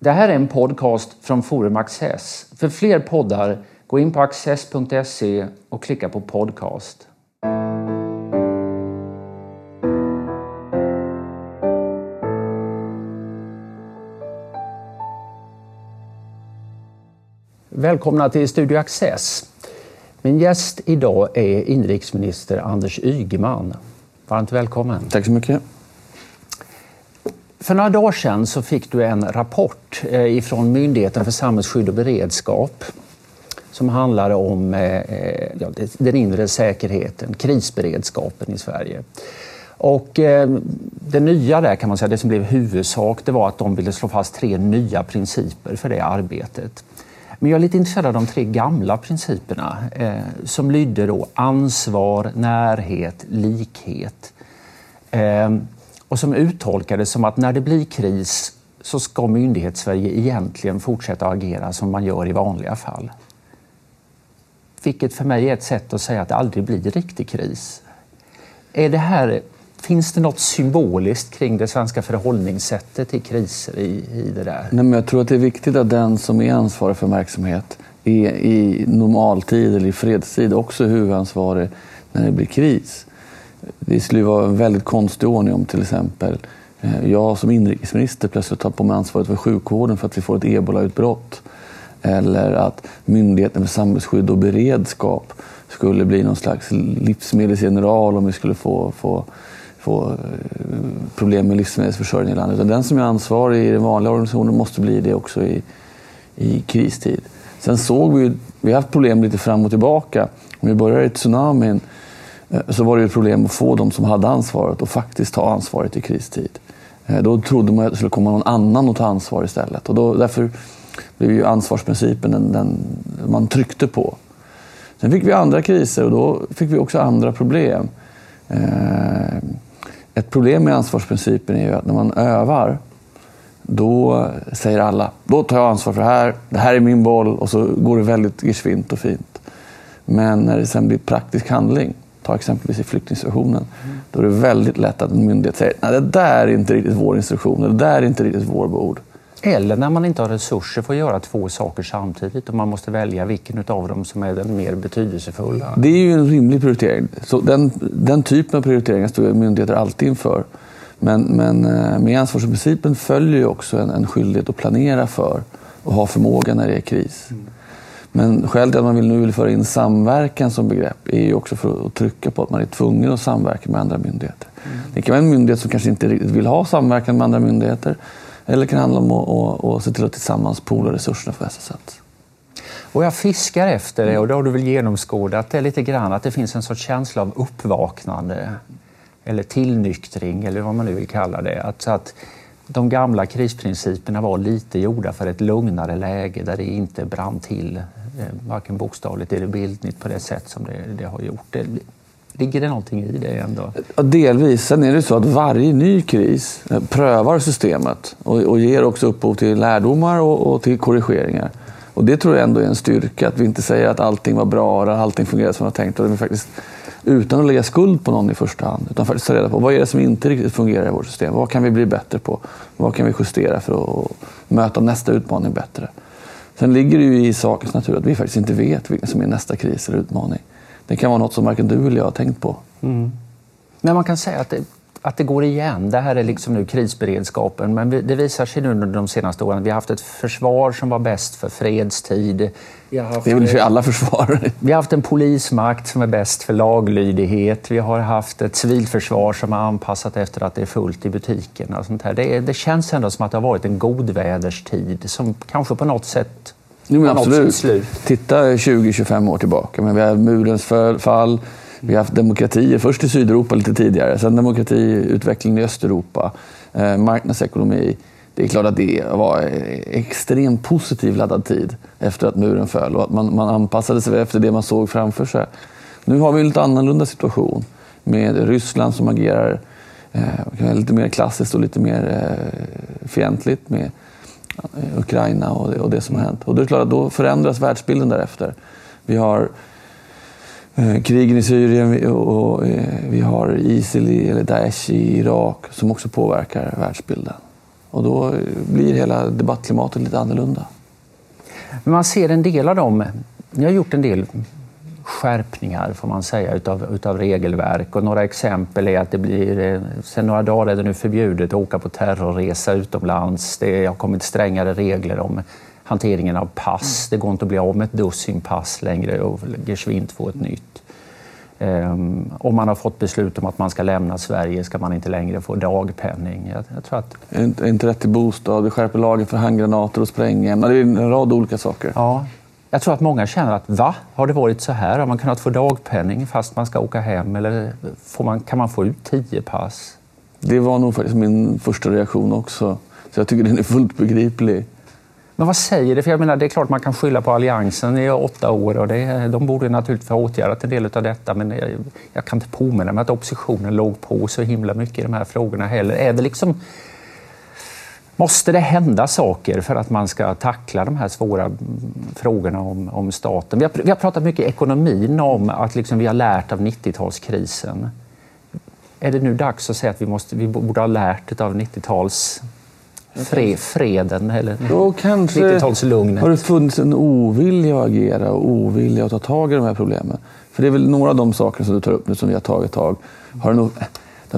Det här är en podcast från Forum Access. För fler poddar, gå in på access.se och klicka på podcast. Välkomna till Studio Access. Min gäst idag är inrikesminister Anders Ygeman. Varmt välkommen. Tack så mycket. För några dagar sedan så fick du en rapport från Myndigheten för samhällsskydd och beredskap som handlade om den inre säkerheten, krisberedskapen i Sverige. Och det nya där kan man säga, det som blev huvudsak, det var att de ville slå fast 3 nya principer för det arbetet. Men jag är lite intresserad av de 3 gamla principerna som lydde då ansvar, närhet, likhet. Och som uttolkades som att när det blir kris så ska myndighets-Sverige egentligen fortsätta agera som man gör i vanliga fall. Vilket för mig är ett sätt att säga att det aldrig blir riktig kris. Finns det något symboliskt kring det svenska förhållningssättet till kriser i det där? Nej, men jag tror att det är viktigt att den som är ansvarig för verksamhet är i normaltid eller i fredstid också huvudansvarig när det blir kris. Det skulle vara en väldigt konstig ordning om till exempel jag som inrikesminister plötsligt tar på mig ansvaret för sjukvården för att vi får ett ebolautbrott. Eller att Myndigheten för samhällsskydd och beredskap skulle bli någon slags livsmedelsgeneral om vi skulle få problem med livsmedelsförsörjning i landet. Utan den som är ansvarig i den vanliga organisationen måste bli det också i kristid. Sen såg vi har haft problem lite fram och tillbaka. Om vi börjar i tsunamin så var det ett problem att få de som hade ansvaret och faktiskt ta ansvaret i kristid. Då trodde man att det skulle komma någon annan att ta ansvar istället. Och därför blev ju ansvarsprincipen den man tryckte på. Sen fick vi andra kriser och då fick vi också andra problem. Ett problem med ansvarsprincipen är ju att när man övar då säger alla, då tar jag ansvar för det här är min boll, och så går det väldigt geschwint och fint. Men när det sen blir praktisk handling, ta exempelvis i flyktingsituationen, då är det väldigt lätt att en myndighet säger nej, det där är inte riktigt vår instruktion, det där är inte riktigt vår bord. Eller när man inte har resurser för att göra 2 saker samtidigt och man måste välja vilken av dem som är den mer betydelsefulla. Det är ju en rimlig prioritering. Så den typen av prioriteringar står myndigheter alltid inför. Men med ansvarsprincipen följer ju också en skyldighet att planera för och ha förmåga när det är kris. Men skälet att man vill föra in samverkan som begrepp är ju också för att trycka på att man är tvungen att samverka med andra myndigheter. Det kan vara en myndighet som kanske inte riktigt vill ha samverkan med andra myndigheter. Eller kan handla om att se till att tillsammans poola resurserna för dessa sätt. Och jag fiskar efter det, och då har du väl genomskådat det lite grann, att det finns en sorts känsla av uppvaknande eller tillnyktring eller vad man nu vill kalla det. Att de gamla krisprinciperna var lite gjorda för ett lugnare läge där det inte brann till varken bokstavligt eller bildligt på det sätt som det har gjort. Ligger det någonting i det ändå? Delvis. Sen är det så att varje ny kris prövar systemet och ger också upphov till lärdomar och till korrigeringar. Och det tror jag ändå är en styrka, att vi inte säger att allting var bra eller allting fungerade som vi har tänkt. Och vi faktiskt, utan att lägga skuld på någon i första hand, utan faktiskt ta reda på vad är det som inte riktigt fungerar i vårt system. Vad kan vi bli bättre på? Vad kan vi justera för att möta nästa utmaning bättre? Sen ligger det ju i sakens natur att vi faktiskt inte vet vilken som är nästa kris eller utmaning. Det kan vara något som varken du eller jag har tänkt på. Mm. Men man kan säga att det går igen. Det här är liksom nu krisberedskapen. Men det visar sig nu under de senaste åren. Vi har haft ett försvar som var bäst för fredstid. Det är väl för alla försvar. Vi har haft en polismakt som är bäst för laglydighet. Vi har haft ett civilförsvar som är anpassat efter att det är fullt i butikerna. Och sånt här. Det känns ändå som att det har varit en godväderstid som kanske på något sätt... Jo, men absolut. Titta 20-25 år tillbaka. Men vi har murens fall, vi har haft demokratier först i Sydeuropa lite tidigare, sen demokratiutveckling i Östeuropa, marknadsekonomi. Det är klart att det var extremt positiv laddad tid efter att muren föll och att man anpassade sig efter det man såg framför sig. Nu har vi en lite annorlunda situation med Ryssland som agerar lite mer klassiskt och lite mer fientligt med Ukraina och det som har hänt. Och det är klart att då förändras världsbilden därefter. Vi har krigen i Syrien och vi har ISIL eller Daesh i Irak som också påverkar världsbilden. Och då blir hela debattklimatet lite annorlunda. Man ser en del av dem. Ni har gjort en del skärpningar, får man säga, utav regelverk. Och några exempel är att det blir, sen några dagar är det nu förbjudet att åka på terrorresa utomlands. Det har kommit strängare regler om hanteringen av pass. Det går inte att bli av med ett dussin pass längre och geschwint få ett nytt. Om man har fått beslut om att man ska lämna Sverige ska man inte längre få dagpenning. Jag tror att... Inte rätt till bostad, vi skärper lagen för handgranater och sprängämnen. Det är en rad olika saker. Ja. Jag tror att många känner att, va? Har det varit så här? Har man kunnat få dagpenning fast man ska åka hem? Eller kan man få ut 10 pass? Det var nog faktiskt min första reaktion också. Så jag tycker den är fullt begriplig. Men vad säger det? För jag menar, det är klart man kan skylla på alliansen i 8 år och de borde naturligtvis ha åtgärdat en del av detta, men jag kan inte påminna mig att oppositionen låg på så himla mycket i de här frågorna heller. Är det liksom, måste det hända saker för att man ska tackla de här svåra frågorna om staten? Vi har pratat mycket i ekonomin om att liksom vi har lärt av 90-talskrisen. Är det nu dags att säga att vi borde ha lärt av 90-tals... freden eller 90-talslugnet? Har det funnits en ovilja att agera och ovilja att ta tag i de här problemen? För det är väl några av de saker som du tar upp nu som vi har tagit tag. Det har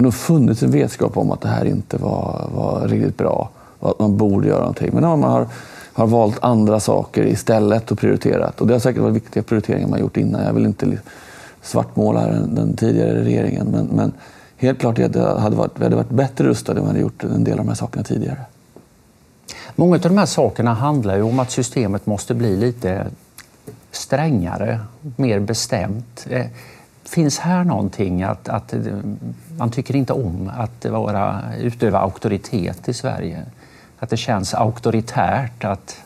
nog funnits en vetskap om att det här inte var riktigt bra och att man borde göra någonting. Men man har valt andra saker istället och prioriterat. Och det har säkert varit viktiga prioriteringar man gjort innan. Jag vill inte svartmåla den tidigare regeringen, men helt klart att vi hade varit bättre rustade om vi hade gjort en del av de här sakerna tidigare. Många av de här sakerna handlar ju om att systemet måste bli lite strängare, mer bestämt. Finns här någonting att man tycker inte om att utöva auktoritet i Sverige? Att det känns auktoritärt att...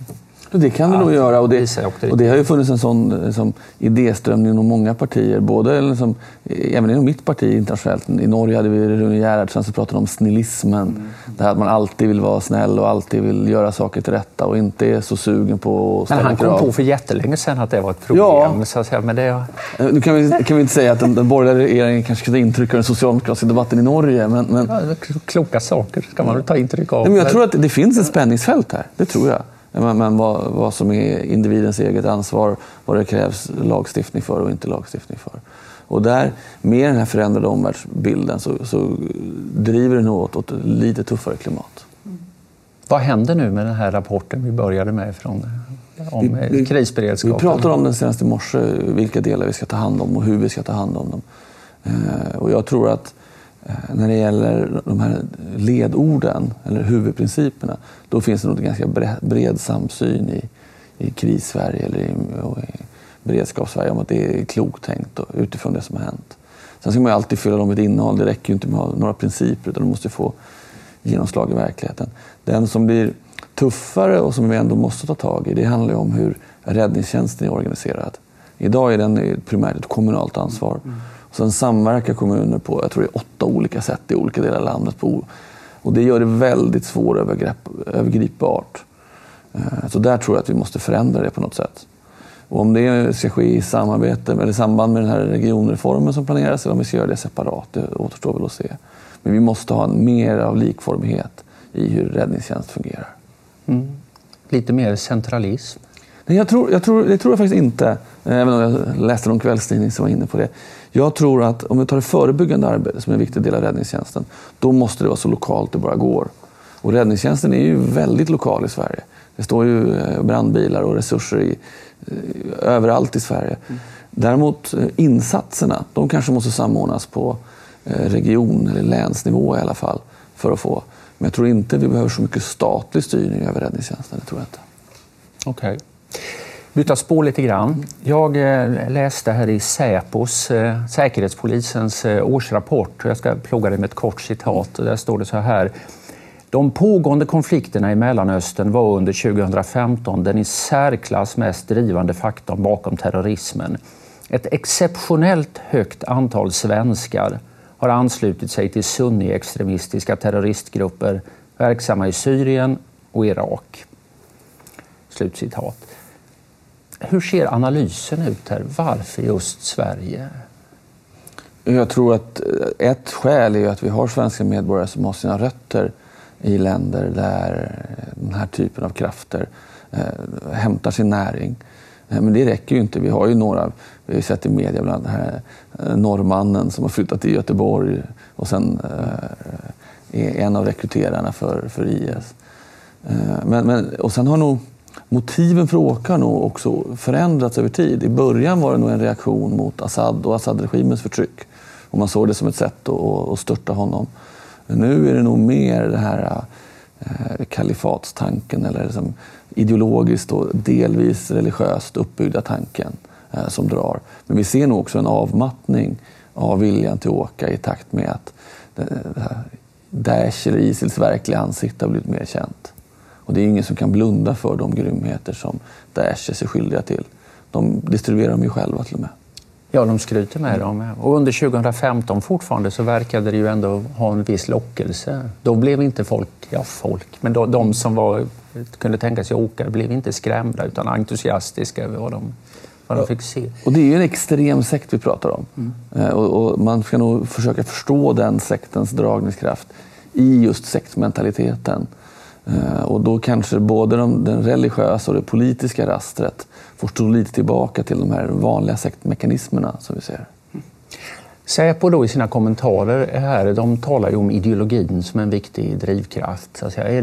Det kan det nog göra, och det har ju funnits en sån idéströmning inom många partier, både även inom mitt parti internationellt. I Norge hade vi Rune Gerhardt som pratade om snillismen, det här att man alltid vill vara snäll och alltid vill göra saker till rätta och inte är så sugen på att ställa krav. Men han kom på för jättelänge sedan att det var ett problem. Ja. Så att säga, men det... Nu kan vi inte säga att den borgerliga regeringen kanske ska intrycka den socialdemokratiska debatten i Norge, men... Ja, kloka saker ska man väl ta intryck av. Nej, men jag tror att det finns ett spänningsfält här, det tror jag. Men vad som är individens eget ansvar, vad det krävs lagstiftning för och inte lagstiftning för. Och där, med den här förändrade omvärldsbilden, så driver det nog åt ett lite tuffare klimat. Mm. Vad händer nu med den här rapporten vi började med om krisberedskapen? Vi pratade om den senast i morse, vilka delar vi ska ta hand om och hur vi ska ta hand om dem. Och jag tror att när det gäller de här ledorden eller huvudprinciperna, då finns det nog en ganska bred samsyn i kris-Sverige eller i beredskaps-Sverige om att det är klokt tänkt och utifrån det som har hänt. Sen ska man ju alltid fylla dem med ett innehåll. Det räcker ju inte med att ha några principer, utan de måste få genomslag i verkligheten. Den som blir tuffare och som vi ändå måste ta tag i, det handlar ju om hur räddningstjänsten är organiserad. Idag är den primärt ett kommunalt ansvar. Sen samverkar kommuner på, jag tror det är 8 olika sätt i olika delar av landet. Och det gör det väldigt svårt övergripbart. Så där tror jag att vi måste förändra det på något sätt. Och om det ska ske i samarbete eller i samband med den här regionreformen som planeras, eller om vi ska göra det separat, det återstår väl att se. Men vi måste ha mer av likformighet i hur räddningstjänst fungerar. Mm. Lite mer centralism. Nej, jag tror faktiskt inte, även om jag läste någon kvällstidning som var inne på det. Jag tror att om vi tar det förebyggande arbetet som är en viktig del av räddningstjänsten, då måste det vara så lokalt det bara går. Och räddningstjänsten är ju väldigt lokal i Sverige. Det står ju brandbilar och resurser överallt i Sverige. Däremot insatserna, de kanske måste samordnas på region- eller länsnivå i alla fall för att få. Men jag tror inte vi behöver så mycket statlig styrning över räddningstjänsten, det tror jag inte. Okej. Okay. Byta spår lite grann. Jag läste här i Säpos, Säkerhetspolisens årsrapport. Jag ska plugga det med ett kort citat. Där står det så här. De pågående konflikterna i Mellanöstern var under 2015 den i särklass mest drivande faktorn bakom terrorismen. Ett exceptionellt högt antal svenskar har anslutit sig till sunni-extremistiska terroristgrupper verksamma i Syrien och Irak. Slutcitat. Hur ser analysen ut här? Varför just Sverige? Jag tror att ett skäl är att vi har svenska medborgare som har sina rötter i länder där den här typen av krafter hämtar sin näring. Men det räcker ju inte. Vi har ju några, vi har ju sett i media bland annat här norrmannen som har flyttat till Göteborg och sen är en av rekryterarna för IS. Och sen har nog motiven för åka nog också förändrats över tid. I början var det nog en reaktion mot Assad och Assad-regimens förtryck. Och man såg det som ett sätt att störta honom. Men nu är det nog mer det här kalifatstanken eller liksom ideologiskt och delvis religiöst uppbyggda tanken som drar. Men vi ser nog också en avmattning av viljan till åka i takt med att det här Daesh eller ISILs verkliga ansikte har blivit mer känt. Och det är ingen som kan blunda för de grymheter som Daesh är sig skyldiga till. De distribuerar dem ju själva till och med. Ja, de skryter med dem. Och under 2015 fortfarande så verkade det ju ändå ha en viss lockelse. Då blev inte folk, men de som kunde tänka sig åka blev inte skrämda utan entusiastiska över vad de fick se. Och det är ju en extrem sekt vi pratar om. Mm. Och man ska nog försöka förstå den sektens dragningskraft i just sektmentaliteten. Och då kanske både den religiösa och det politiska rastret får stå lite tillbaka till de här vanliga sektmekanismerna som vi ser. Säpo då i sina kommentarer här, de talar ju om ideologin som en viktig drivkraft. Alltså jag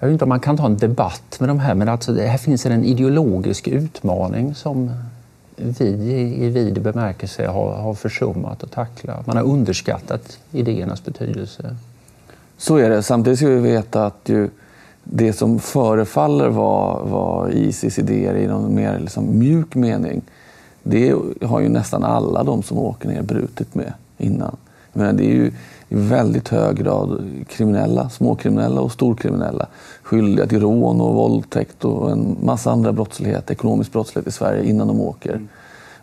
vet inte om man kan ta en debatt med de här, men alltså det här finns en ideologisk utmaning som vi i vid bemärkelse har försummat att tackla. Man har underskattat idéernas betydelse. Så är det. Samtidigt ska vi veta att ju det som förefaller var ISIS idéer i någon mer liksom mjuk mening, det har ju nästan alla de som åker ner brutit med innan. Jag menar, det är ju i väldigt hög grad kriminella, småkriminella och storkriminella, skyldiga till rån och våldtäkt och en massa andra brottslighet, ekonomisk brottslighet i Sverige innan de åker.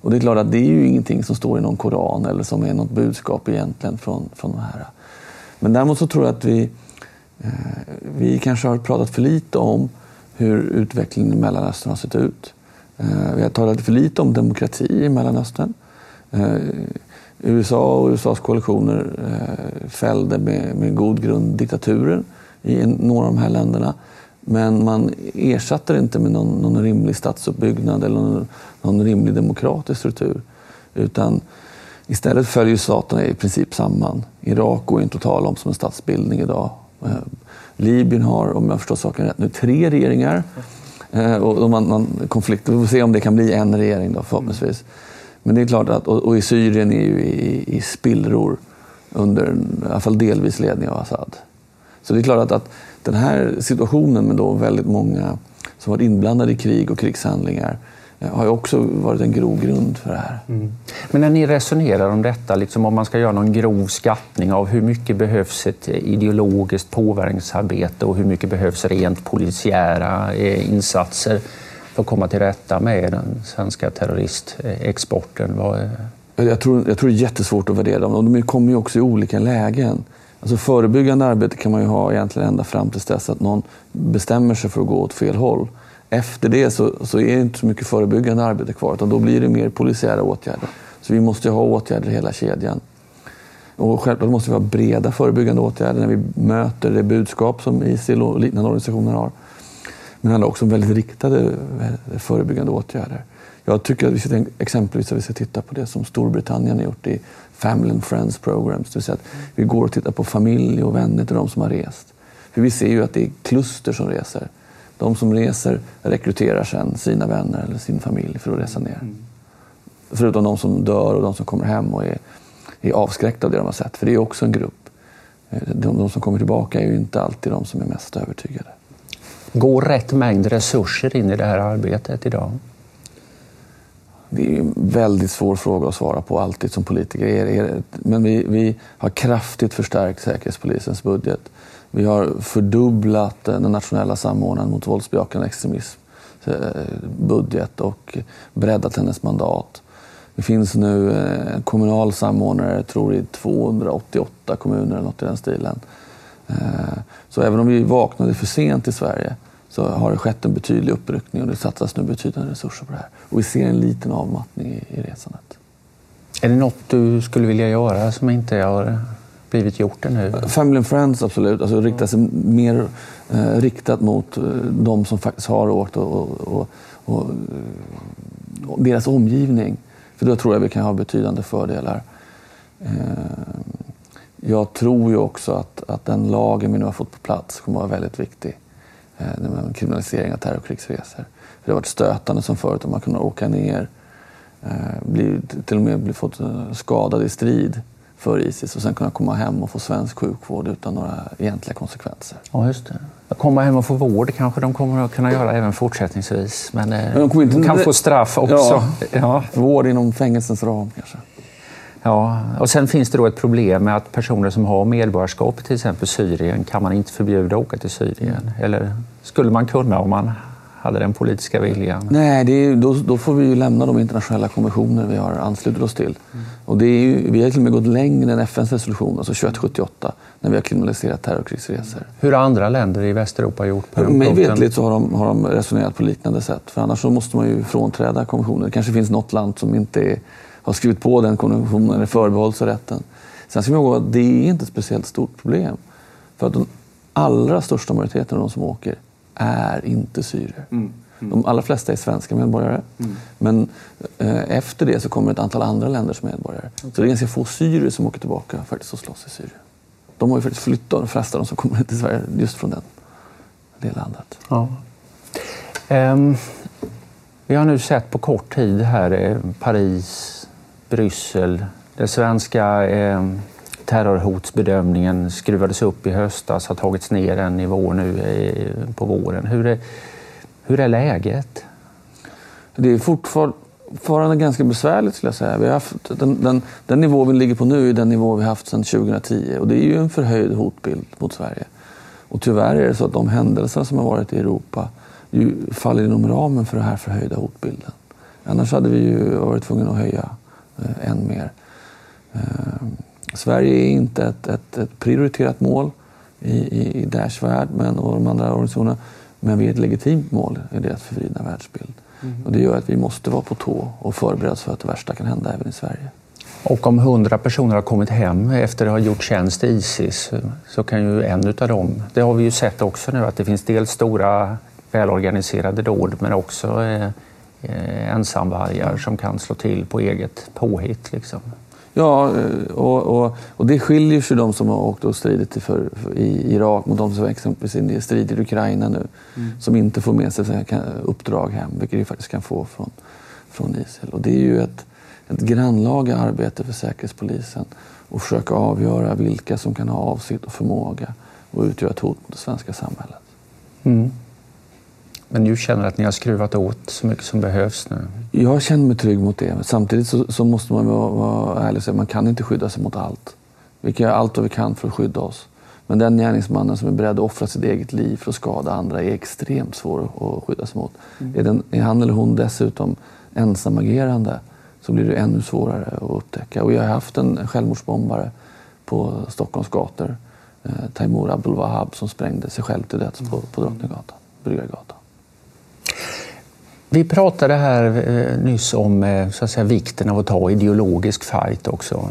Och det är klart att det är ju ingenting som står i någon koran eller som är något budskap egentligen från de här. Men däremot så tror jag att vi kanske har pratat för lite om hur utvecklingen i Mellanöstern har sett ut. Vi har talat för lite om demokrati i Mellanöstern. USA och USAs koalitioner fällde med god grund diktaturer i några av de här länderna. Men man ersatte det inte med någon rimlig statsuppbyggnad eller någon rimlig demokratisk struktur. Utan istället följer staterna i princip samman. Irak går inte att tala om som en statsbildning idag. Libyen har, om jag förstår saken rätt, nu 3 regeringar. Och konflikter, vi får se om det kan bli en regering då, förhoppningsvis. Men det är klart att, och i Syrien är ju i spillror under, i alla fall delvis, ledning av Assad. Så det är klart att den här situationen med då väldigt många som varit inblandade i krig och krigshandlingar har ju också varit en grogrund för det här. Mm. Men när ni resonerar om detta, liksom om man ska göra någon grov skattning av hur mycket behövs ett ideologiskt påverkningsarbete och hur mycket behövs rent polisiära insatser för att komma till rätta med den svenska terroristexporten? Jag tror det är jättesvårt att värdera dem. Och de kommer ju också i olika lägen. Alltså förebyggande arbete kan man ju ha egentligen ända fram till dess att någon bestämmer sig för att gå åt fel håll. Efter det så är det inte så mycket förebyggande arbete kvar, utan då blir det mer polisiära åtgärder. Så vi måste ha åtgärder i hela kedjan. Och självklart måste vi ha breda förebyggande åtgärder när vi möter det budskap som ISIL och liknande organisationer har. Men det handlar också om väldigt riktade förebyggande åtgärder. Jag tycker att vi ska, exempelvis att vi ska titta på det som Storbritannien har gjort i Family and Friends Programs. Det vill säga att vi går och tittar på familj och vänner till de som har rest. För vi ser ju att det är kluster som reser. De som reser rekryterar sedan sina vänner eller sin familj för att resa ner. Mm. Förutom de som dör och de som kommer hem och är avskräckta av det de har sett. För det är också en grupp. De som kommer tillbaka är ju inte alltid de som är mest övertygade. Går rätt mängd resurser in i det här arbetet idag? Det är en väldigt svår fråga att svara på alltid som politiker. Men vi har kraftigt förstärkt Säkerhetspolisens budget. Vi har fördubblat den nationella samordnaren mot våldsbejakande extremism budget och breddat hennes mandat. Det finns nu en kommunal samordnare, tror jag, i 288 kommuner eller något i den stilen. Så även om vi vaknade för sent i Sverige så har det skett en betydlig uppryckning och det satsas nu betydande resurser på det här. Och vi ser en liten avmattning i resandet. Är det något du skulle vilja göra som inte har blivit gjort nu? Family and Friends, absolut. Alltså riktar sig mer riktat mot de som faktiskt har åkt och deras omgivning. För då tror jag vi kan ha betydande fördelar. Jag tror ju också att den lagen vi nu har fått på plats kommer vara väldigt viktig. Kriminalisering av terrorkrigsresor. För det har varit stötande som förut om man kunde åka ner, till och med fått skadad i strid för ISIS och sen kunna komma hem och få svensk sjukvård utan några egentliga konsekvenser. Ja, just det. Att komma hem och få vård kanske de kommer att kunna göra även fortsättningsvis. Men de kommer inte, de kan få straff också. Ja. Vård inom fängelsens ram kanske. Ja, och sen finns det då ett problem med att personer som har medborgarskap, till exempel Syrien, kan man inte förbjuda att åka till Syrien. Eller skulle man kunna om man hade den politiska viljan? Nej, då får vi ju lämna de internationella konventioner vi har anslutit oss till. Och det är ju, vi har till och med gått längre än FNs resolution, alltså 2178, när vi har kriminaliserat terrorkrigsresor. Hur har andra länder i Västeuropa gjort på den punkten? Mig vetligt så har de resonerat på liknande sätt, för annars så måste man ju frånträda konventioner. Det kanske finns något land som inte har skrivit på den konventionen eller förbehållsrätten. Sen ska man ihåg att det är inte ett speciellt stort problem. För att den allra största majoriteten av de som åker är inte syrier. De allra flesta är svenska medborgare. Men efter det så kommer ett antal andra länders medborgare. Okay. Så det är ganska få syrier som åker tillbaka faktiskt och slåss i Syrien. De har ju faktiskt flyttat de flesta av de som kommer till Sverige just från det landet. Ja. Vi har nu sett på kort tid här Paris, Bryssel. Den svenska terrorhotsbedömningen skruvades upp i höstas, har tagits ner en nivå nu på våren. Hur är läget? Det är fortfarande ganska besvärligt skulle jag säga. Vi har haft, den nivå vi ligger på nu är den nivå vi har haft sedan 2010 och det är ju en förhöjd hotbild mot Sverige. Och tyvärr är det så att de händelser som har varit i Europa ju faller inom ramen för den här förhöjda hotbilden. Annars hade vi ju varit tvungna att höja än mer. Sverige är inte ett prioriterat mål i Daesh värld och de andra organisationerna, men vi är ett legitimt mål i deras förvridna världsbild. Och det gör att vi måste vara på tå och förbereda oss för att det värsta kan hända även i Sverige. Och om 100 personer har kommit hem efter att ha gjort tjänst i ISIS så kan ju en av dem, det har vi ju sett också nu, att det finns dels stora välorganiserade dåd men också ensamvargar som kan slå till på eget påhitt liksom. Ja, och det skiljer sig de som har åkt och stridit i Irak mot de som exempelvis är strider i Ukraina nu, som inte får med sig sina uppdrag hem, vilket de faktiskt kan få från ISIL. Och det är ju ett grannlaga arbete för Säkerhetspolisen att försöka avgöra vilka som kan ha avsikt och förmåga och utgöra ett hot mot det svenska samhället. Men du känner att ni har skruvat åt så mycket som behövs nu? Jag känner mig trygg mot det. Samtidigt så måste man vara ärlig och säga att man kan inte skydda sig mot allt. Vi kan göra allt vi kan för att skydda oss. Men den gärningsmannen som är beredd att offra sitt eget liv för att skada andra är extremt svår att skydda sig mot. Är han eller hon dessutom ensamagerande så blir det ännu svårare att upptäcka. Och jag har haft en självmordsbombare på Stockholms gator, Taimur Abul Wahab, som sprängde sig själv till döds på Drottninggatan, Bryggargatan. Vi pratade här nyss om så att säga, vikten av att ta ideologisk fight också.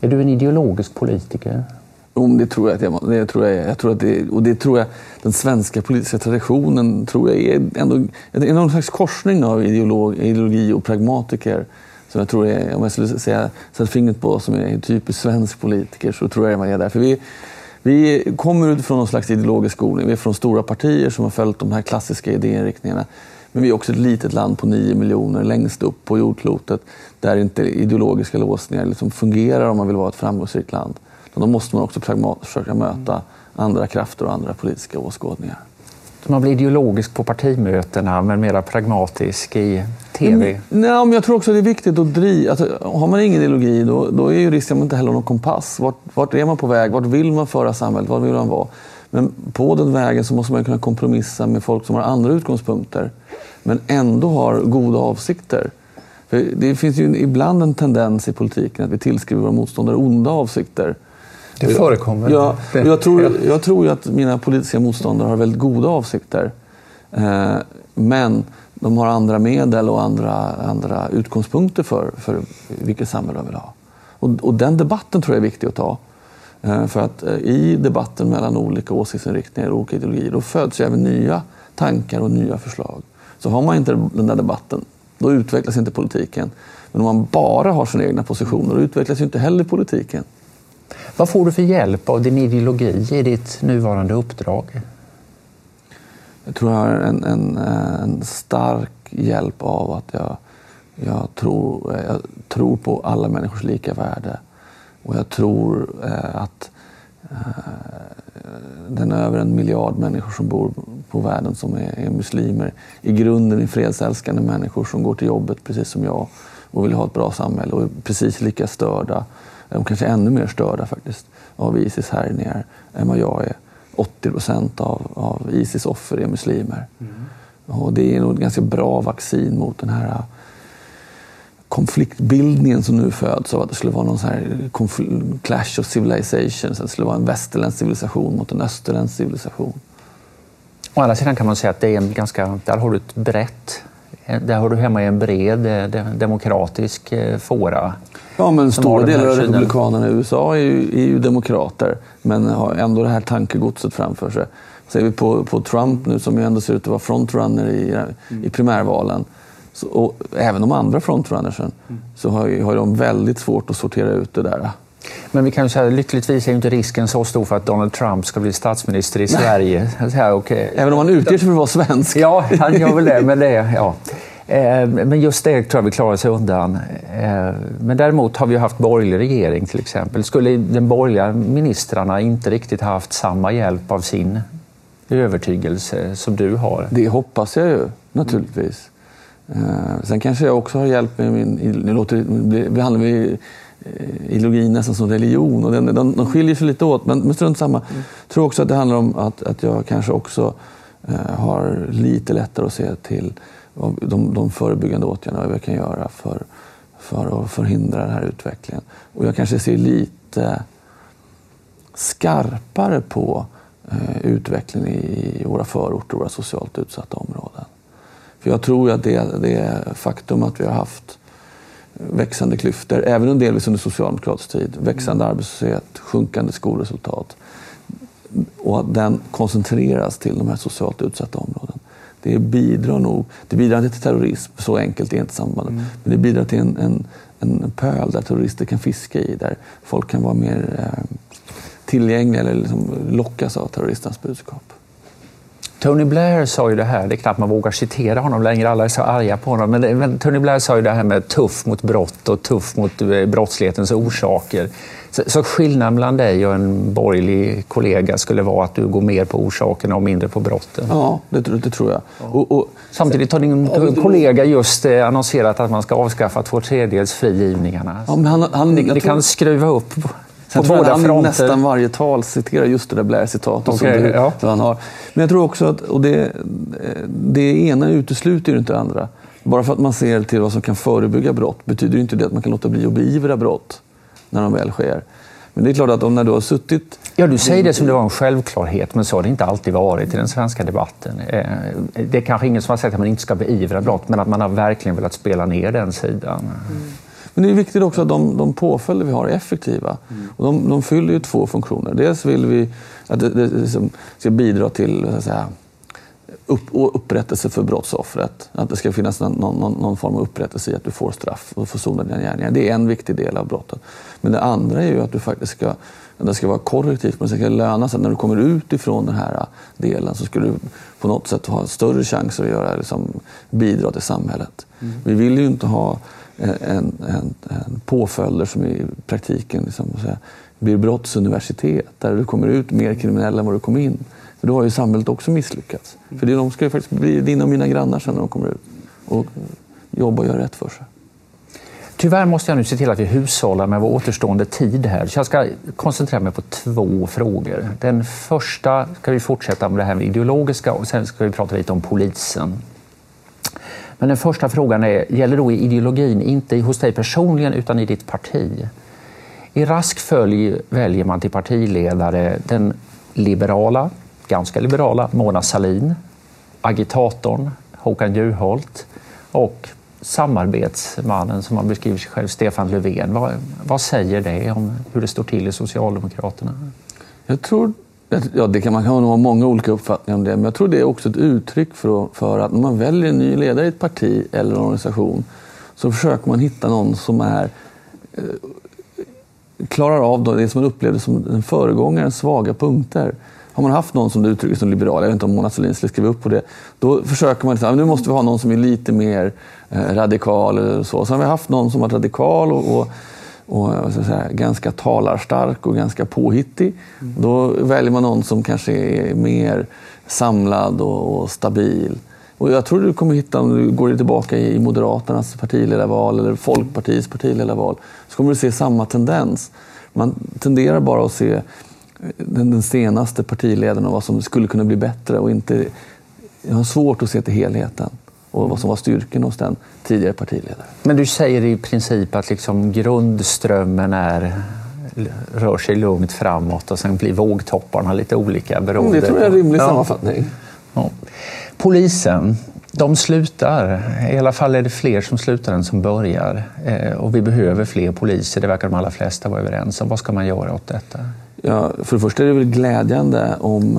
Är du en ideologisk politiker? Jo, det tror jag att jag är. Den svenska politiska traditionen tror jag är ändå en slags korsning av ideologi och pragmatiker. Så jag tror är, om jag skulle säga sätta fingret på som är typisk svensk politiker så tror jag man är där. För vi kommer ut från någon slags ideologisk skolning. Vi är från stora partier som har följt de här klassiska idéinriktningarna. Men vi är också ett litet land på 9 miljoner längst upp på jordklotet där inte ideologiska låsningar liksom fungerar om man vill vara ett framgångsrikt land. Då måste man också pragmatiskt försöka möta andra krafter och andra politiska åskådningar. Man blir ideologisk på partimötena men mera pragmatisk i tv. Nej, men jag tror också det är viktigt att har man ingen ideologi då är ju risken man inte heller någon kompass. Vart är man på väg? Vart vill man föra samhället? Vart vill man vara? Men på den vägen så måste man kunna kompromissa med folk som har andra utgångspunkter men ändå har goda avsikter. För det finns ju ibland en tendens i politiken att vi tillskriver våra motståndare onda avsikter. Det förekommer. Jag tror ju att mina politiska motståndare har väldigt goda avsikter. Men de har andra medel och andra utgångspunkter för vilket samhälle de vill ha. Och den debatten tror jag är viktig att ta. För att i debatten mellan olika åsiktsinriktningar och olika ideologier, då föds ju även nya tankar och nya förslag. Så har man inte den där debatten, då utvecklas inte politiken. Men om man bara har sina egna positioner, då utvecklas ju inte heller politiken. Vad får du för hjälp av din ideologi i ditt nuvarande uppdrag? Jag tror jag har en stark hjälp av att jag tror på alla människors lika värde. Och jag tror att den över 1 miljard människor som bor på världen som är muslimer i grunden är fredsälskande människor som går till jobbet precis som jag och vill ha ett bra samhälle och är precis lika störda, och kanske ännu mer störda faktiskt, av ISIS här nere än vad jag är. 80% av ISIS offer är muslimer. Mm. Och det är nog ett ganska bra vaccin mot den här konfliktbildningen som nu föds av att det skulle vara någon så här clash of civilization, så det skulle vara en västerländsk civilisation mot en österländsk civilisation. Å andra sidan kan man säga att det är en ganska, där har du ett brett, där har du hemma i en bred demokratisk fåra. Ja, men stora delar av republikanerna i USA är ju demokrater, men har ändå det här tankegodset framför sig. Ser vi på Trump nu, som ju ändå ser ut att vara frontrunner i primärvalen. Så, och även de andra frontrunnersen, så har de väldigt svårt att sortera ut det där. Men vi kan ju säga att lyckligtvis är inte risken så stor för att Donald Trump ska bli statsminister i Sverige. Okay. Även om han utger sig för att vara svensk. Ja, han gör väl det, men det, ja. Men just det tror jag vi klarar sig undan. Men däremot har vi haft borgerlig regering till exempel. Skulle den borgerliga ministrarna inte riktigt haft samma hjälp av sin övertygelse som du har? Det hoppas jag ju, naturligtvis. Sen kanske jag också har hjälp med min... behandlar vi ideologin nästan som religion och de skiljer sig lite åt, men strunt samma. Jag tror också att det handlar om att jag kanske också har lite lättare att se till de förebyggande åtgärderna och vad jag kan göra för att förhindra den här utvecklingen. Och jag kanske ser lite skarpare på utvecklingen i våra förorter, våra socialt utsatta områden. För jag tror att det faktum att vi har haft växande klyftor, även om delvis under socialdemokratisk tid, växande arbetslöshet, sjunkande skolresultat, och att den koncentreras till de här socialt utsatta områden. Det bidrar inte till terrorism, så enkelt är inte sambandet, men det bidrar till en pöl där terrorister kan fiska i, där folk kan vara mer tillgängliga eller liksom lockas av terroristens budskap. Tony Blair sa ju det här, det är knappt man vågar citera honom längre, alla är så arga på honom, men Tony Blair sa ju det här med tuff mot brott och tuff mot brottslighetens orsaker. Så skillnaden mellan dig och en borgerlig kollega skulle vara att du går mer på orsakerna och mindre på brotten. Ja, det tror jag. Och samtidigt har din kollega just annonserat att man ska avskaffa 2/3 frigivningarna. Ja, men ni kan skruva upp... Jag tror att han nästan varje tal citerar just det där Blair-citatet som han har. Men jag tror också att och det ena utesluter ju inte det andra. Bara för att man ser till vad som kan förebygga brott betyder ju inte det att man kan låta bli att beivra brott när de väl sker. Men det är klart att om när du har suttit... Ja, du säger det som det var en självklarhet, men så har det inte alltid varit i den svenska debatten. Det är kanske ingen som har sagt att man inte ska beivra brott, men att man har verkligen velat spela ner den sidan. Men det är viktigt också att de påföljder vi har är effektiva. Och de fyller ju två funktioner. Dels vill vi att det ska bidra till så att säga, upprättelse för brottsoffret. Att det ska finnas någon form av upprättelse i att du får straff och får sona dina gärningar. Det är en viktig del av brottet. Men det andra är ju att du faktiskt ska, det ska vara korrektivt, men det ska löna sig. När du kommer ut ifrån den här delen så ska du på något sätt ha större chans att göra, liksom, bidra till samhället. Vi vill ju inte ha en påföljder som i praktiken liksom, så här, blir brottsuniversitet där du kommer ut mer kriminell än vad du kom in. För då har ju samhället också misslyckats. För de ska ju faktiskt bli dina och mina grannar sen när de kommer ut och jobba och göra rätt för sig. Tyvärr måste jag nu se till att vi hushållar med vår återstående tid här. Så jag ska koncentrera mig på 2 frågor. Den första ska vi fortsätta med det här med ideologiska och sen ska vi prata lite om polisen. Men den första frågan är, gäller då ideologin inte hos dig personligen utan i ditt parti? I rask följ väljer man till partiledare den liberala, ganska liberala Mona Sahlin, agitatorn Håkan Juholt och samarbetsmannen som man beskriver sig själv, Stefan Löfven. Vad säger det om hur det står till i Socialdemokraterna? Jag tror, ja, det kan man nog ha många olika uppfattningar om det, men jag tror det är också ett uttryck för att när man väljer en ny ledare i ett parti eller en organisation så försöker man hitta någon som är klarar av det som man upplevde som en föregångare, svaga punkter. Har man haft någon som du uttrycker som liberal, jag vet inte om Mona Sahlin skulle skriva upp på det, då försöker man säga, nu måste vi ha någon som är lite mer radikal eller så. Sen har vi haft någon som var radikal och så här, ganska talarstark och ganska påhittig. Då väljer man någon som kanske är mer samlad och stabil. Och jag tror du kommer hitta, om du går tillbaka i Moderaternas partiledarval eller Folkpartiets partiledarval, så kommer du se samma tendens. Man tenderar bara att se den senaste partiledaren och vad som skulle kunna bli bättre och inte har svårt att se till helheten och vad som var styrken hos den tidigare partiledaren. Men du säger i princip att liksom grundströmmen rör sig lugnt framåt och sen blir vågtopparna lite olika beroende. Det tror jag är en rimlig sammanfattning. Ja. Polisen, de slutar. I alla fall är det fler som slutar än som börjar. Och vi behöver fler poliser, det verkar de allra flesta vara överens om. Vad ska man göra åt detta? Ja, för det första är det väl glädjande om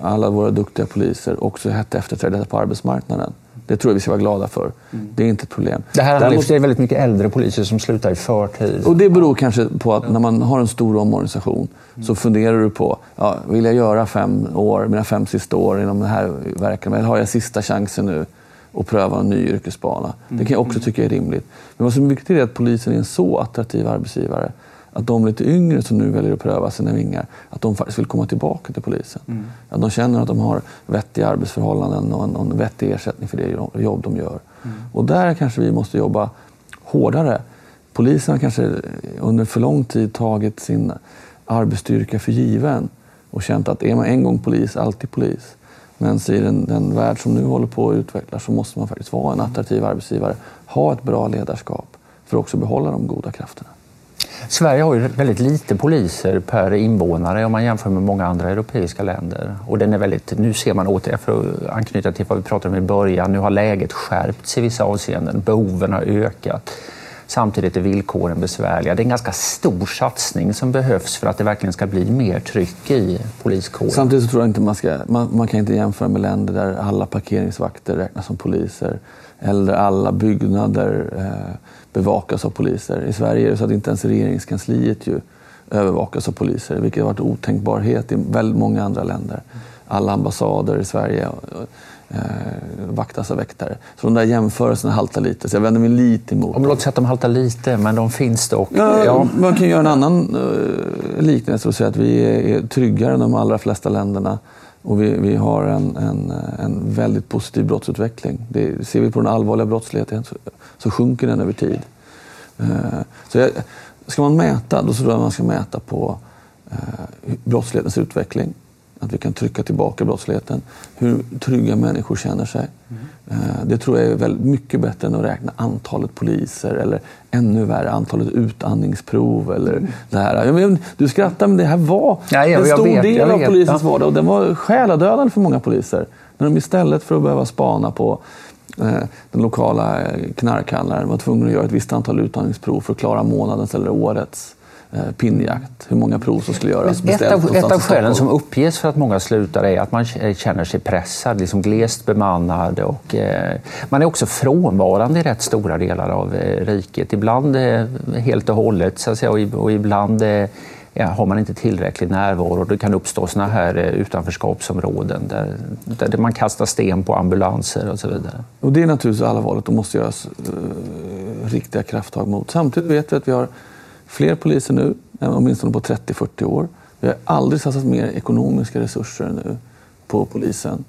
alla våra duktiga poliser också hette efterträdare på arbetsmarknaden. Det tror jag vi ska vara glada för. Det är inte ett problem. Det här är väldigt mycket äldre poliser som slutar i förtid. Och det beror kanske på att när man har en stor omorganisation så funderar du på, ja, vill jag göra 5 år, mina 5 sista år inom det här verksamheten, eller har jag sista chansen nu att pröva en ny yrkesbana? Det kan jag också tycka är rimligt. Men vad som är viktigt är att polisen är en så attraktiv arbetsgivare att de lite yngre som nu väljer att pröva sina vingar, att de faktiskt vill komma tillbaka till polisen. Att de känner att de har vettiga arbetsförhållanden och en vettig ersättning för det jobb de gör. Och där kanske vi måste jobba hårdare. Polisen har kanske under för lång tid tagit sin arbetsstyrka för given och känt att är man en gång polis, alltid polis. Men i den värld som nu håller på att utvecklas så måste man faktiskt vara en attraktiv arbetsgivare, ha ett bra ledarskap för att också behålla de goda krafterna. Sverige har ju väldigt lite poliser per invånare om man jämför med många andra europeiska länder. Och den är väldigt, nu ser man återigen, för att anknyta till vad vi pratade om i början, nu har läget skärpts i vissa avseenden, behoven har ökat. Samtidigt är villkoren besvärliga. Det är en ganska stor satsning som behövs för att det verkligen ska bli mer tryck i poliskåren. Samtidigt så tror jag inte man kan inte jämföra med länder där alla parkeringsvakter räknas som poliser eller alla byggnader bevakas av poliser. I Sverige är det så att inte ens regeringskansliet ju övervakas av poliser, vilket har varit otänkbarhet i väldigt många andra länder. Alla ambassader i Sverige vaktas av väktare. Så de där jämförelserna haltar lite. Så jag vänder mig lite emot. Om låt säga att de haltar lite, men de finns dock. Ja. Man kan göra en annan liknelse och säga att vi är tryggare än de allra flesta länderna. Och vi har en väldigt positiv brottsutveckling. Det ser vi på den allvarliga brottsligheten så sjunker den över tid. Ska man mäta, då tror jag man ska mäta på brottslighetens utveckling. Att vi kan trycka tillbaka brottsligheten. Hur trygga människor känner sig. Det tror jag är väldigt mycket bättre än att räkna antalet poliser eller ännu värre antalet utandningsprov eller det här. Jag menar, du skrattar, men det här var en stor del av polisens vardag och den var själadödande för många poliser. När de istället för att behöva spana på den lokala knarkhandlaren var tvungna att göra ett visst antal utandningsprov för att klara månadens eller årets pinjakt, hur många prov som skulle göras. Ett av skälen som uppges för att många slutar är att man känner sig pressad, liksom glest bemannad och man är också frånvarande i rätt stora delar av riket. Ibland helt och hållet så att säga, och ibland har man inte tillräcklig närvaro och det kan uppstå såna här utanförskapsområden där man kastar sten på ambulanser och så vidare. Och det är naturligtvis allvarligt och måste göras riktiga krafttag mot. Samtidigt vet vi att vi har fler poliser nu, åtminstone på 30-40 år. Vi har aldrig satsat mer ekonomiska resurser nu på polisen.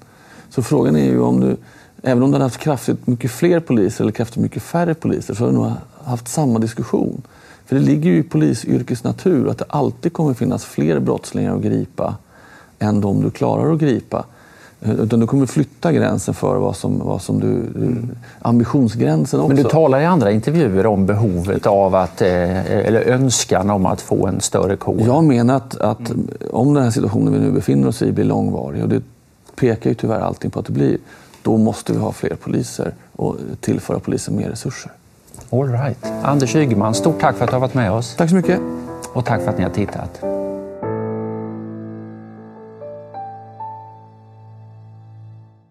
Så frågan är ju om du, även om du har haft kraftigt mycket fler poliser eller kraftigt mycket färre poliser, så har du nog haft samma diskussion. För det ligger ju i polisyrkets natur att det alltid kommer finnas fler brottslingar att gripa än de du klarar att gripa. Utan du kommer flytta gränsen för vad som ambitionsgränsen också. Men du talar i andra intervjuer om behovet av att, eller önskan om att få en större kår. Jag menar att om den här situationen vi nu befinner oss i blir långvarig, och det pekar ju tyvärr allting på att det blir, Då måste vi ha fler poliser och tillföra polisen mer resurser. All right. Anders Ygeman, stort tack för att du har varit med oss. Tack så mycket. Och tack för att ni har tittat.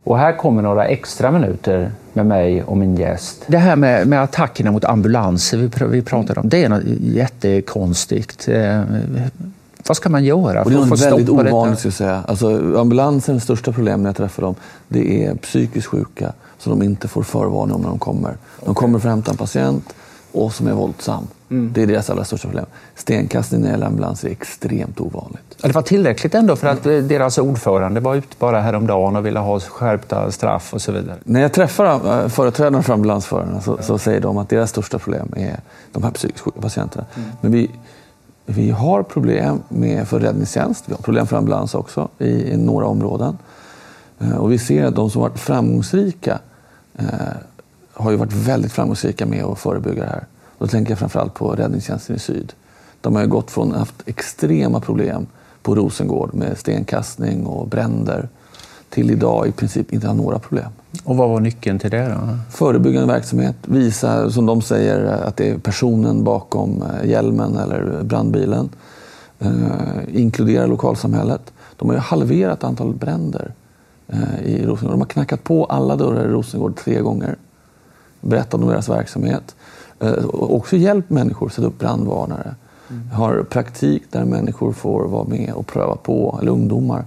Och här kommer några extra minuter med mig och min gäst. Det här med attackerna mot ambulanser vi pratade om, det är något jättekonstigt. Vad ska man göra? Och det är något väldigt ovanligt, ska jag säga. Alltså, ambulansens största problem när jag träffar dem, det är psykiskt sjuka som de inte får förvarning om när de kommer. De kommer för att hämta en patient och som är våldsam. Mm. Det är deras allra största problem. Stenkastning när det gäller ambulans är extremt ovanligt. Det var tillräckligt ändå för att deras ordförande var ute bara häromdagen och ville ha skärpta straff och så vidare. När jag träffar företrädarna för ambulansförarna så säger de att deras största problem är de här psykiskt sjuka patienterna. Mm. Men vi har problem med för räddningstjänst. Vi har problem för ambulans också i några områden. Och vi ser att de som varit framgångsrika har ju varit väldigt framgångsrika med att förebygga det här. Då tänker jag framförallt på räddningstjänsten i syd. De har ju gått från haft extrema problem på Rosengård med stenkastning och bränder till idag i princip inte har några problem. Och vad var nyckeln till det då? Förebyggande verksamhet. Visa, som de säger, att det är personen bakom hjälmen eller brandbilen. Inkludera lokalsamhället. De har ju halverat antalet bränder i Rosengård. De har knackat på alla dörrar i Rosengård 3 gånger. Berättat om deras verksamhet. Också hjälpt människor att sätta upp brandvarnare. Mm. Har praktik där människor får vara med och pröva på, eller ungdomar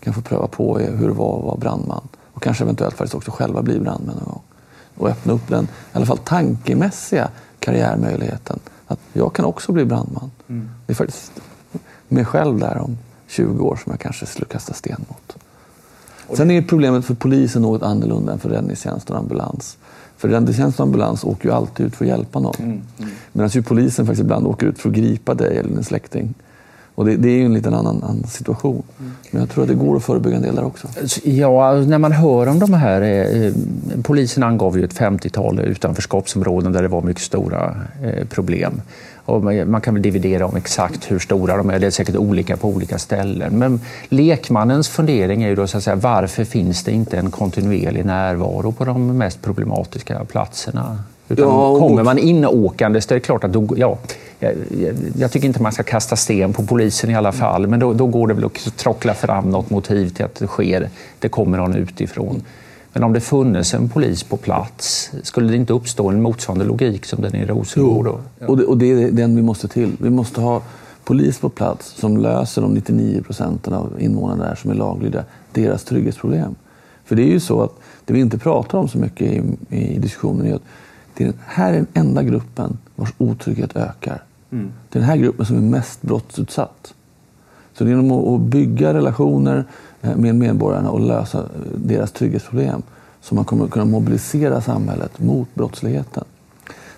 kan få pröva på hur det var att vara brandman. Och kanske eventuellt faktiskt också själva bli brandmän någon gång. Och öppna upp den, i alla fall tankemässiga karriärmöjligheten. Att jag kan också bli brandman. Mm. Det är faktiskt mig själv där om 20 år som jag kanske skulle kasta sten mot. Sen är problemet för polisen något annorlunda än för räddningstjänst och ambulans. För räddningstjänst och ambulans åker ju alltid ut för att hjälpa någon. Mm, mm. Medan ju polisen faktiskt ibland åker ut för att gripa dig eller en släkting. Och det är ju en liten annan situation. Mm. Men jag tror att det går att förebygga en del där också. Ja, när man hör om de här... polisen angav ju ett 50-tal utanförskapsområden där det var mycket stora problem. Och man kan väl dividera om exakt hur stora de är. Det är säkert olika på olika ställen. Men lekmannens fundering är ju då så att säga, varför finns det inte en kontinuerlig närvaro på de mest problematiska platserna? Utan kommer man inåkandes, det är klart att då, jag tycker inte man ska kasta sten på polisen i alla fall. Men då går det väl att trockla fram något motiv till att det sker. Det kommer någon utifrån. Men om det funnits en polis på plats, skulle det inte uppstå en motsvarande logik som den i Rosengård då? Ja. Och det är den vi måste till. Vi måste ha polis på plats som löser de 99% av invånarna där som är laglydiga, deras trygghetsproblem. För det är ju så att det vi inte pratar om så mycket i diskussionen är att det är den här är den enda gruppen vars otrygghet ökar. Mm. Det är den här gruppen som är mest brottsutsatt. Så det är genom att bygga relationer med medborgarna och lösa deras trygghetsproblem som man kommer att kunna mobilisera samhället mot brottsligheten.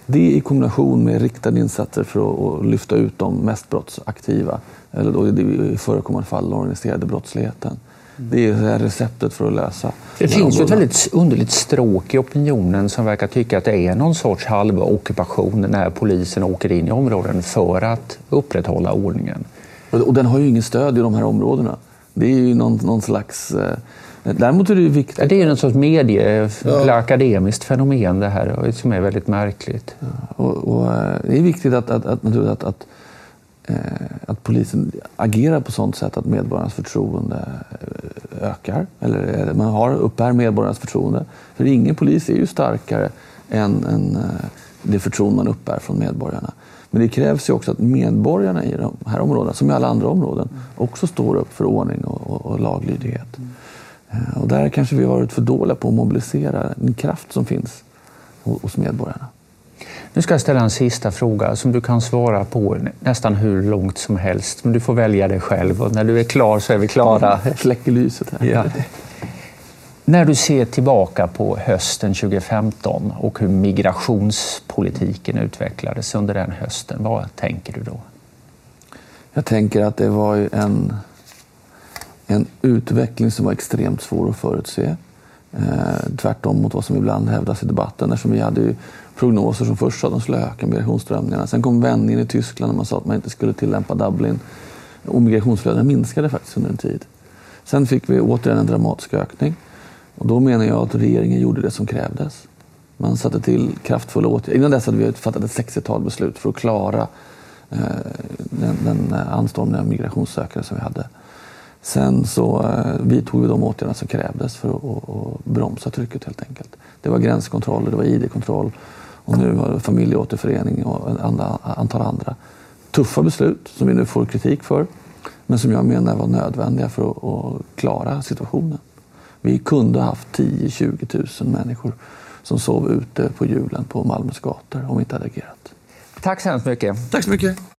Det i kombination med riktade insatser för att lyfta ut de mest brottsaktiva eller då i förekommande fall organiserade brottsligheten. Det är det här receptet för att lösa. Det finns ju ett väldigt underligt stråk i opinionen som verkar tycka att det är någon sorts halva ockupation när polisen åker in i områden för att upprätthålla ordningen. Och den har ju ingen stöd i de här områdena. Det är ju någon slags... Däremot är det ju viktigt... Det är en sorts akademiskt fenomen det här som är väldigt märkligt. Ja, och det är viktigt att polisen agerar på sånt sätt att medborgarnas förtroende ökar. Eller man uppbär medborgarnas förtroende. För ingen polis är ju starkare än det förtroende man uppbär från medborgarna. Men det krävs ju också att medborgarna i de här områdena, som i alla andra områden, också står upp för ordning och laglydighet. Och där kanske vi har varit för dåliga på att mobilisera den kraft som finns hos medborgarna. Nu ska jag ställa en sista fråga som du kan svara på nästan hur långt som helst. Men du får välja dig själv och när du är klar så är vi klara. Släcker lyset här. Ja. När du ser tillbaka på hösten 2015 och hur migrationspolitiken utvecklades under den hösten, vad tänker du då? Jag tänker att det var en utveckling som var extremt svår att förutse. Tvärtom mot vad som ibland hävdas i debatten, eftersom vi hade ju prognoser som först sa att de skulle öka migrationsströmningarna. Sen kom vändningen i Tyskland när man sa att man inte skulle tillämpa Dublin. Och migrationsflöden minskade faktiskt under en tid. Sen fick vi återigen en dramatisk ökning. Och då menar jag att regeringen gjorde det som krävdes. Man satte till kraftfulla åtgärder. Innan dess hade vi fattat ett 60-tal beslut för att klara den anstormande migrationssökare som vi hade. Sen så vidtog vi de åtgärderna som krävdes för att bromsa trycket helt enkelt. Det var gränskontroller, det var ID-kontroll och nu var det familjeåterförening och ett antal andra tuffa beslut som vi nu får kritik för, men som jag menar var nödvändiga för att klara situationen. Vi kunde ha haft 10-20 000 människor som sov ute på julen på Malmös gator om vi inte hade agerat. Tack så hemskt mycket. Tack så mycket.